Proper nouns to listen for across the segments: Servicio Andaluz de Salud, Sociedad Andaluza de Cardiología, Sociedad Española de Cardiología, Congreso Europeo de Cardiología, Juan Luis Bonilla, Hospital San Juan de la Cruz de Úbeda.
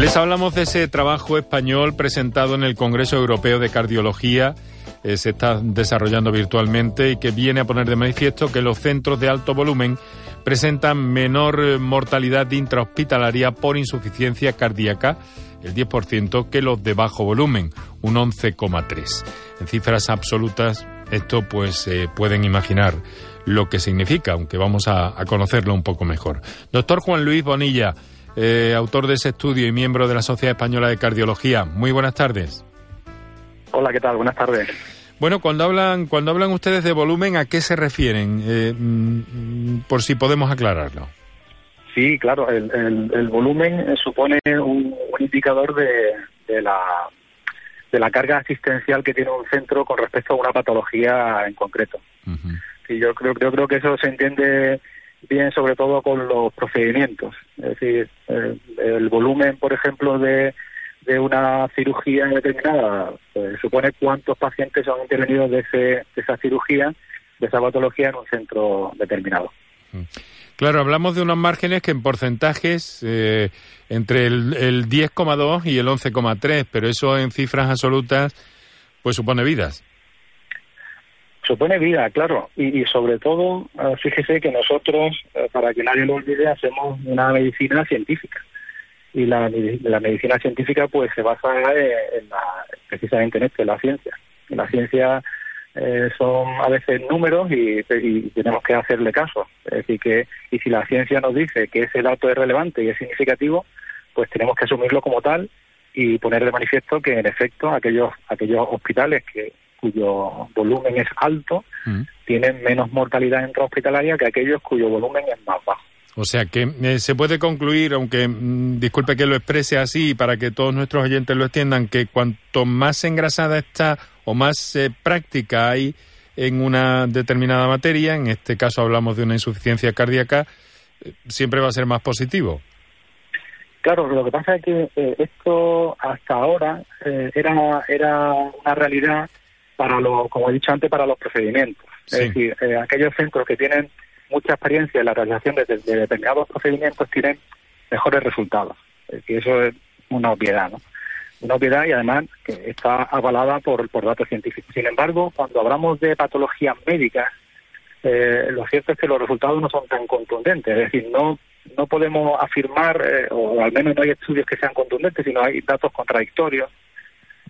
Les hablamos de ese trabajo español presentado en el Congreso Europeo de Cardiología. Se está desarrollando virtualmente y que viene a poner de manifiesto que los centros de alto volumen presentan menor mortalidad intrahospitalaria por insuficiencia cardíaca, el 10%, que los de bajo volumen, un 11,3%. En cifras absolutas, esto pues pueden imaginar lo que significa, aunque vamos a conocerlo un poco mejor. Doctor Juan Luis Bonilla, autor de ese estudio y miembro de la Sociedad Española de Cardiología. Muy buenas tardes. Hola, ¿qué tal? Buenas tardes. Bueno, cuando hablan ustedes de volumen, ¿a qué se refieren? Por si podemos aclararlo. Sí, claro, el volumen supone un indicador de la carga asistencial que tiene un centro con respecto a una patología en concreto. Uh-huh. Sí, yo creo que eso se entiende bien, sobre todo con los procedimientos. Es decir, el volumen, por ejemplo, de una cirugía determinada, supone cuántos pacientes han intervenido de esa cirugía, de esa patología en un centro determinado. Claro, hablamos de unos márgenes que en porcentajes entre el 10,2 y el 11,3, pero eso en cifras absolutas pues supone vidas. Supone vida, claro, y sobre todo, fíjese que nosotros, para que nadie lo olvide, hacemos una medicina científica. Y la medicina científica pues se basa precisamente en esto, en la ciencia. La ciencia son a veces números y tenemos que hacerle caso. Es decir, y si la ciencia nos dice que ese dato es relevante y es significativo, pues tenemos que asumirlo como tal y poner de manifiesto que en efecto aquellos hospitales cuyo volumen es alto tienen menos mortalidad intrahospitalaria que aquellos cuyo volumen es más bajo. O sea que se puede concluir, aunque disculpe que lo exprese así para que todos nuestros oyentes lo entiendan, que cuanto más engrasada está o más práctica hay en una determinada materia, en este caso hablamos de una insuficiencia cardíaca, siempre va a ser más positivo. Claro, lo que pasa es que esto hasta ahora era una realidad para los, como he dicho antes, para los procedimientos. Sí. Es decir, aquellos centros que tienen mucha experiencia en la realización de determinados procedimientos tienen mejores resultados. Y eso es una obviedad, ¿no? Una obviedad y además que está avalada por datos científicos. Sin embargo, cuando hablamos de patologías médicas, lo cierto es que los resultados no son tan contundentes. Es decir, no podemos afirmar, o al menos no hay estudios que sean contundentes, sino hay datos contradictorios,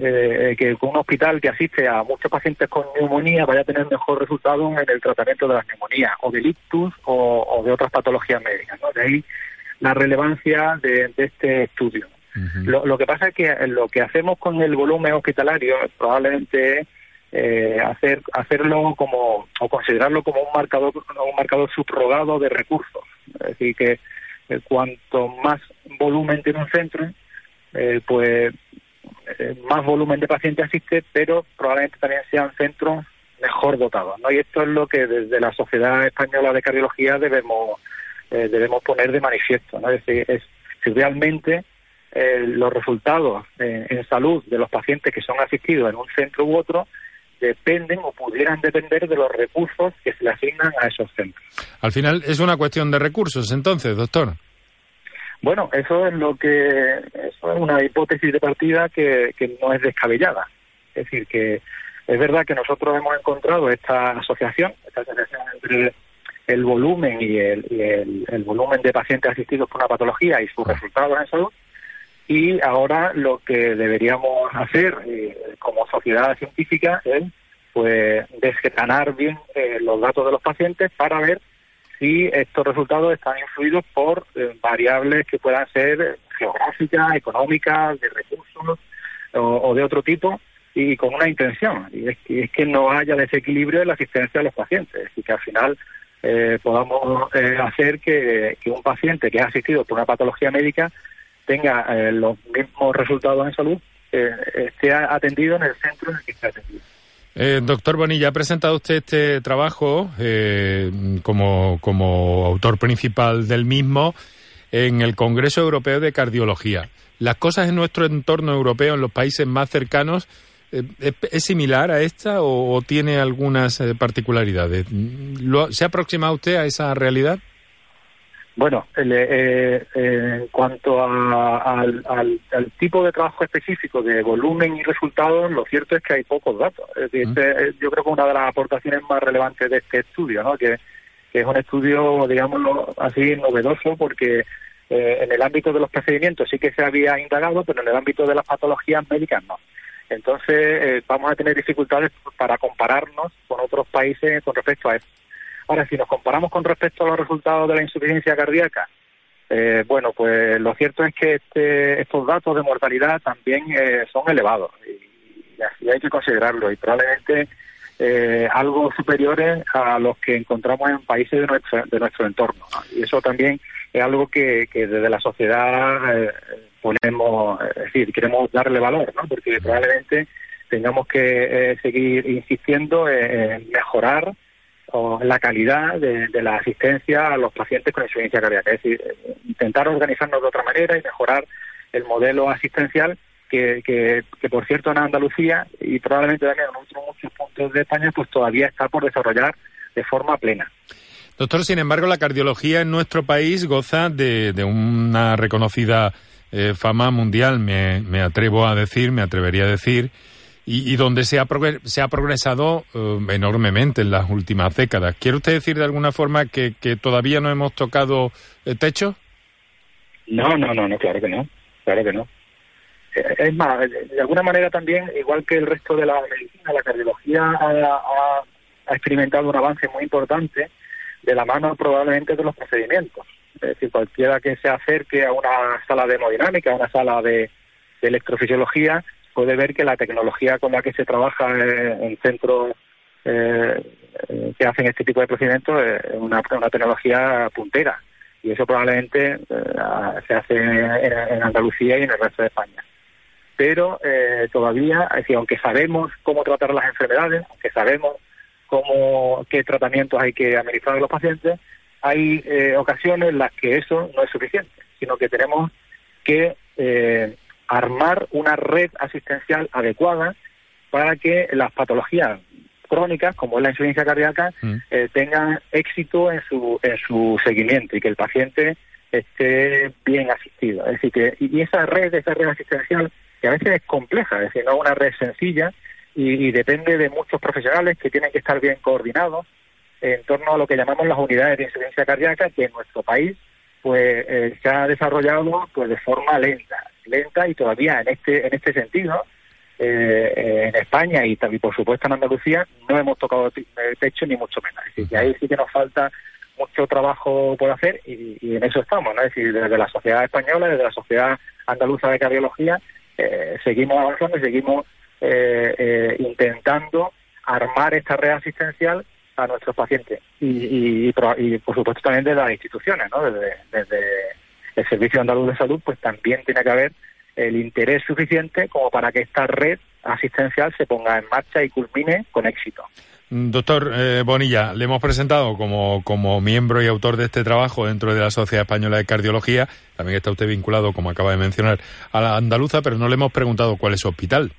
que un hospital que asiste a muchos pacientes con neumonía vaya a tener mejor resultado en el tratamiento de las neumonías o del ictus o de otras patologías médicas, ¿no? De ahí la relevancia de este estudio. Uh-huh. Lo que pasa es que lo que hacemos con el volumen hospitalario probablemente hacerlo como o considerarlo como un marcador subrogado de recursos. Es decir, que cuanto más volumen tiene un centro, pues más volumen de pacientes asiste, pero probablemente también sean centros mejor dotados, ¿no? Y esto es lo que desde la Sociedad Española de Cardiología debemos poner de manifiesto, ¿no? Es decir, si realmente los resultados en salud de los pacientes que son asistidos en un centro u otro dependen o pudieran depender de los recursos que se le asignan a esos centros. Al final es una cuestión de recursos, entonces, doctor. Bueno, eso es una hipótesis de partida que no es descabellada. Es decir, que es verdad que nosotros hemos encontrado esta asociación entre el volumen y el volumen de pacientes asistidos por una patología y sus resultados en salud. Y ahora lo que deberíamos hacer como sociedad científica es pues desgranar bien los datos de los pacientes para ver si estos resultados están influidos por variables que puedan ser geográficas, económicas, de recursos o de otro tipo, y con una intención, y es que no haya desequilibrio en la asistencia de los pacientes, y que al final podamos hacer que un paciente que es asistido por una patología médica tenga los mismos resultados en salud, esté atendido en el centro en el que esté atendido. Doctor Bonilla, ha presentado usted este trabajo como autor principal del mismo en el Congreso Europeo de Cardiología. ¿Las cosas en nuestro entorno europeo, en los países más cercanos, es similar a esta o tiene algunas particularidades? ¿Se ha aproximado usted a esa realidad? Bueno, en cuanto al tipo de trabajo específico de volumen y resultados, lo cierto es que hay pocos datos. Es decir, yo creo que una de las aportaciones más relevantes de este estudio, ¿no? Que es un estudio, digámoslo así, novedoso, porque en el ámbito de los procedimientos sí que se había indagado, pero en el ámbito de las patologías médicas no. Entonces, vamos a tener dificultades para compararnos con otros países con respecto a esto. Ahora, si nos comparamos con respecto a los resultados de la insuficiencia cardíaca, bueno, pues lo cierto es que estos datos de mortalidad también son elevados y así hay que considerarlo, y probablemente algo superiores a los que encontramos en países de nuestro entorno, ¿no? Y eso también es algo que desde la sociedad queremos darle valor, ¿no? Porque probablemente tengamos que seguir insistiendo en mejorar o la calidad de la asistencia a los pacientes con insuficiencia cardíaca. Es decir, intentar organizarnos de otra manera y mejorar el modelo asistencial que por cierto, en Andalucía y probablemente también en otros muchos puntos de España, pues todavía está por desarrollar de forma plena. Doctor, sin embargo, la cardiología en nuestro país goza de una reconocida fama mundial, me atrevería a decir, y donde se ha progresado enormemente en las últimas décadas. ¿Quiere usted decir de alguna forma que todavía no hemos tocado el techo? No, claro que no. Es más, de alguna manera también, igual que el resto de la medicina, la cardiología ha experimentado un avance muy importante de la mano probablemente de los procedimientos. Es decir, cualquiera que se acerque a una sala de hemodinámica, a una sala de electrofisiología, puede ver que la tecnología con la que se trabaja en centros que hacen este tipo de procedimientos es una tecnología puntera, y eso probablemente se hace en Andalucía y en el resto de España. Pero todavía, es decir, aunque sabemos cómo tratar las enfermedades, aunque sabemos qué tratamientos hay que administrar a los pacientes, hay ocasiones en las que eso no es suficiente, sino que tenemos que armar una red asistencial adecuada para que las patologías crónicas, como es la insuficiencia cardíaca, tengan éxito en su seguimiento y que el paciente esté bien asistido. Es decir, que y esa red asistencial, que a veces es compleja, es decir, no es una red sencilla y depende de muchos profesionales que tienen que estar bien coordinados en torno a lo que llamamos las unidades de insuficiencia cardíaca, que en nuestro país pues se ha desarrollado pues de forma lenta y todavía en este sentido en España y por supuesto en Andalucía no hemos tocado el techo ni mucho menos. Es decir, que ahí sí que nos falta mucho trabajo por hacer y en eso estamos, ¿no? Es decir, desde la Sociedad Española, desde la Sociedad Andaluza de Cardiología seguimos avanzando y seguimos intentando armar esta red asistencial a nuestros pacientes y por supuesto también de las instituciones, ¿no? Desde el Servicio Andaluz de Salud, pues también tiene que haber el interés suficiente como para que esta red asistencial se ponga en marcha y culmine con éxito. Doctor Bonilla, le hemos presentado como miembro y autor de este trabajo dentro de la Sociedad Española de Cardiología. También está usted vinculado, como acaba de mencionar, a la andaluza, pero no le hemos preguntado cuál es su hospital.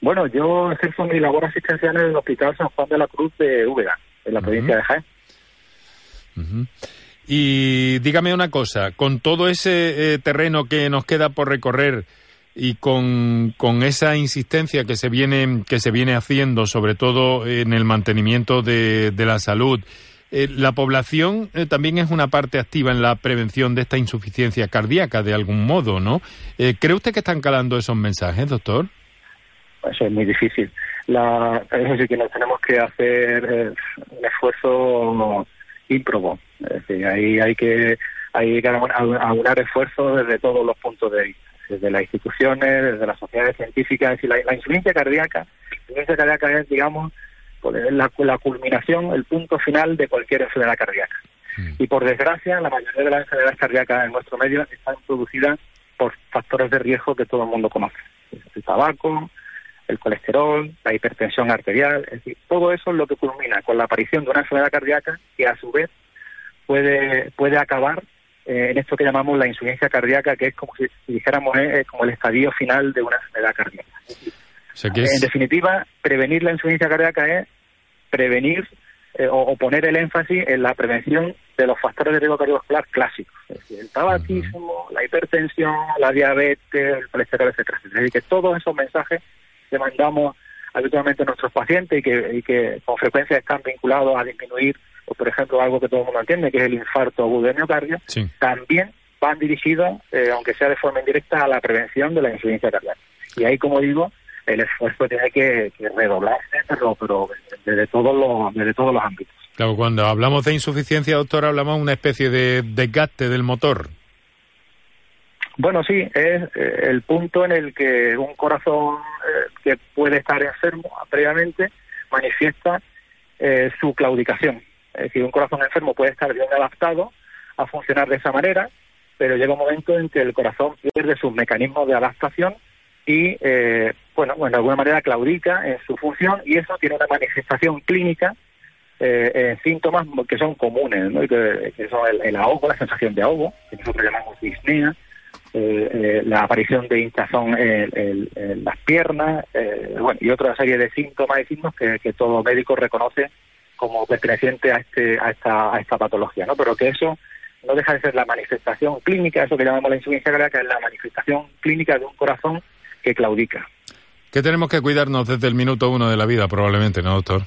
Bueno, yo ejerzo mi labor asistencial en el Hospital San Juan de la Cruz de Úbeda, en la provincia de Jaén. Y dígame una cosa, con todo ese terreno que nos queda por recorrer y con esa insistencia que se viene haciendo, sobre todo en el mantenimiento de la salud, la población también es una parte activa en la prevención de esta insuficiencia cardíaca, de algún modo, ¿no? ¿Cree usted que están calando esos mensajes, doctor? Eso es muy difícil. Es decir, que nos tenemos que hacer un esfuerzo ímprobo. Es decir, ahí hay que aunar esfuerzos desde todos los puntos de vista, desde las instituciones, desde las sociedades científicas. Es decir, la insuficiencia cardíaca es, digamos, la culminación, el punto final de cualquier enfermedad cardíaca. Y por desgracia, la mayoría de las enfermedades cardíacas en nuestro medio están producidas por factores de riesgo que todo el mundo conoce: el tabaco, el colesterol, la hipertensión arterial. Es decir, todo eso es lo que culmina con la aparición de una enfermedad cardíaca que a su vez puede acabar en esto que llamamos la insuficiencia cardíaca, que es como si dijéramos como el estadio final de una enfermedad cardíaca. Es decir, en definitiva, prevenir la insuficiencia cardíaca es prevenir o poner el énfasis en la prevención de los factores de riesgo cardiovascular clásicos, es decir, el tabaquismo, la hipertensión, la diabetes, el colesterol, etcétera, etcétera. Es decir, que todos esos mensajes que mandamos habitualmente a nuestros pacientes y que con frecuencia están vinculados a disminuir, pues, por ejemplo, algo que todo el mundo entiende, que es el infarto agudo de miocardio, sí, también van dirigidos, aunque sea de forma indirecta, a la prevención de la incidencia cardíaca. Y ahí, como digo, el esfuerzo tiene que redoblarse, pero desde todos los ámbitos. Claro, cuando hablamos de insuficiencia, doctor, hablamos de una especie de desgaste del motor. Bueno, sí, es el punto en el que un corazón que puede estar enfermo previamente manifiesta su claudicación. Es decir, un corazón enfermo puede estar bien adaptado a funcionar de esa manera, pero llega un momento en que el corazón pierde sus mecanismos de adaptación y, bueno, de alguna manera claudica en su función, y eso tiene una manifestación clínica, síntomas que son comunes, ¿no? Que son el ahogo, la sensación de ahogo, que nosotros llamamos disnea, la aparición de hinchazón en las piernas, bueno, y otra serie de síntomas y signos que todo médico reconoce como perteneciente a esta patología, ¿no? Pero que eso no deja de ser la manifestación clínica, eso que llamamos la insuficiencia cardíaca, es la manifestación clínica de un corazón que claudica. ¿Qué tenemos que cuidarnos desde el minuto uno de la vida, probablemente, no, doctor?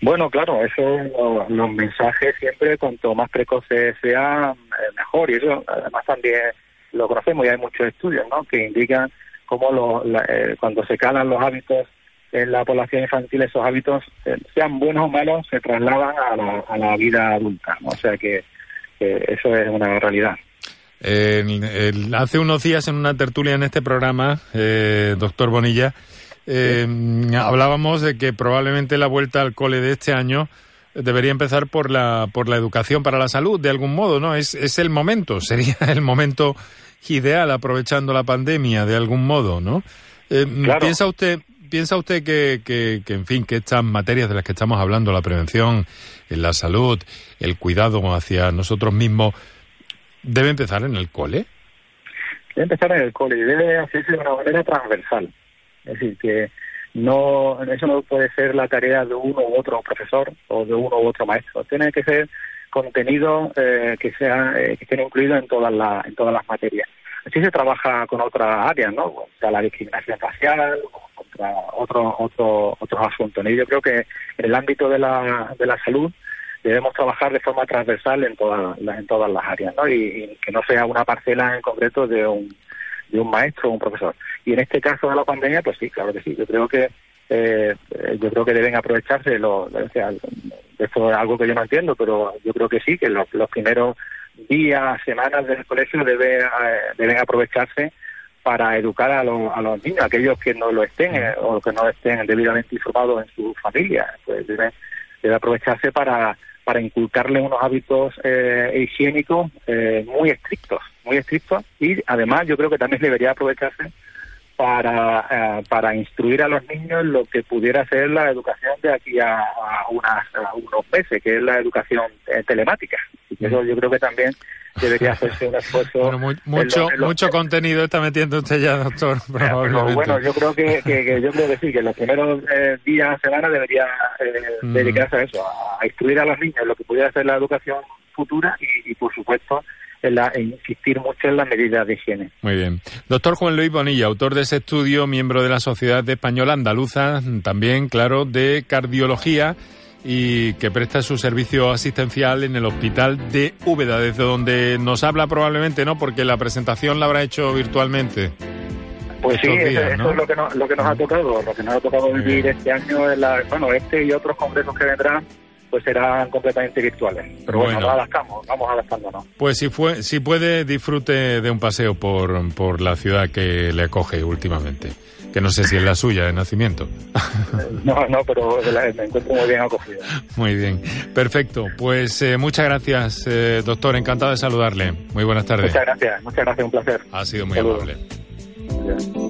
Bueno, claro, eso, los mensajes siempre, cuanto más precoces sea, mejor, y eso además también lo conocemos, y hay muchos estudios, ¿no?, que indican cómo cuando se calan los hábitos en la población infantil, esos hábitos, sean buenos o malos, se trasladan a la vida adulta, ¿no? O sea que eso es una realidad. Hace unos días, en una tertulia en este programa, doctor Bonilla, hablábamos de que probablemente la vuelta al cole de este año debería empezar por la educación para la salud, de algún modo, ¿no? Es el momento, sería el momento ideal, aprovechando la pandemia, de algún modo, ¿no? Claro. ¿Piensa usted que, en fin, que estas materias de las que estamos hablando, la prevención, la salud, el cuidado hacia nosotros mismos, debe empezar en el cole? Debe empezar en el cole y debe hacerse de una manera transversal. Es decir, que no, eso no puede ser la tarea de uno u otro profesor o de uno u otro maestro. Tiene que ser contenido que esté incluido en todas las materias. Así se trabaja con otras áreas, ¿no? O sea, la discriminación racial, contra otros asuntos. Y yo creo que en el ámbito de la salud debemos trabajar de forma transversal en todas las áreas, ¿no? Y que no sea una parcela en concreto de un maestro o un profesor. Y en este caso de la pandemia, pues sí, claro que sí. Yo creo que deben aprovecharse esto es algo que yo no entiendo, pero yo creo que sí, que los primeros días, semanas del colegio deben aprovecharse para educar a los niños, aquellos que no lo estén o que no estén debidamente informados en su familia. Pues debe aprovecharse para inculcarle unos hábitos higiénicos muy estrictos, y además yo creo que también debería aprovecharse para instruir a los niños lo que pudiera ser la educación de aquí a unos meses, que es la educación telemática. Así que eso yo creo que también debería hacerse un esfuerzo. Bueno, mucho contenido está metiendo usted ya, doctor. Probablemente. Bueno, yo creo que sí, que en los primeros días, semanas debería dedicarse a eso, a instruir a los niños lo que pudiera ser la educación futura y por supuesto, insistir mucho en las medidas de higiene. Muy bien. Doctor Juan Luis Bonilla, autor de ese estudio, miembro de la Sociedad Española Andaluza, también, claro, de Cardiología, y que presta su servicio asistencial en el Hospital de Úbeda, desde donde nos habla probablemente, ¿no?, porque la presentación la habrá hecho virtualmente. Pues sí, eso es lo que nos ha tocado vivir este año, este y otros congresos que vendrán, pues serán completamente virtuales. Pero bueno, vamos adaptándonos. Pues si puede, disfrute de un paseo por la ciudad que le acoge últimamente, que no sé si es la suya de nacimiento. No, pero me encuentro muy bien acogido. Muy bien, perfecto. Pues muchas gracias, doctor, encantado de saludarle. Muy buenas tardes. Muchas gracias, un placer. Ha sido muy amable. Bien.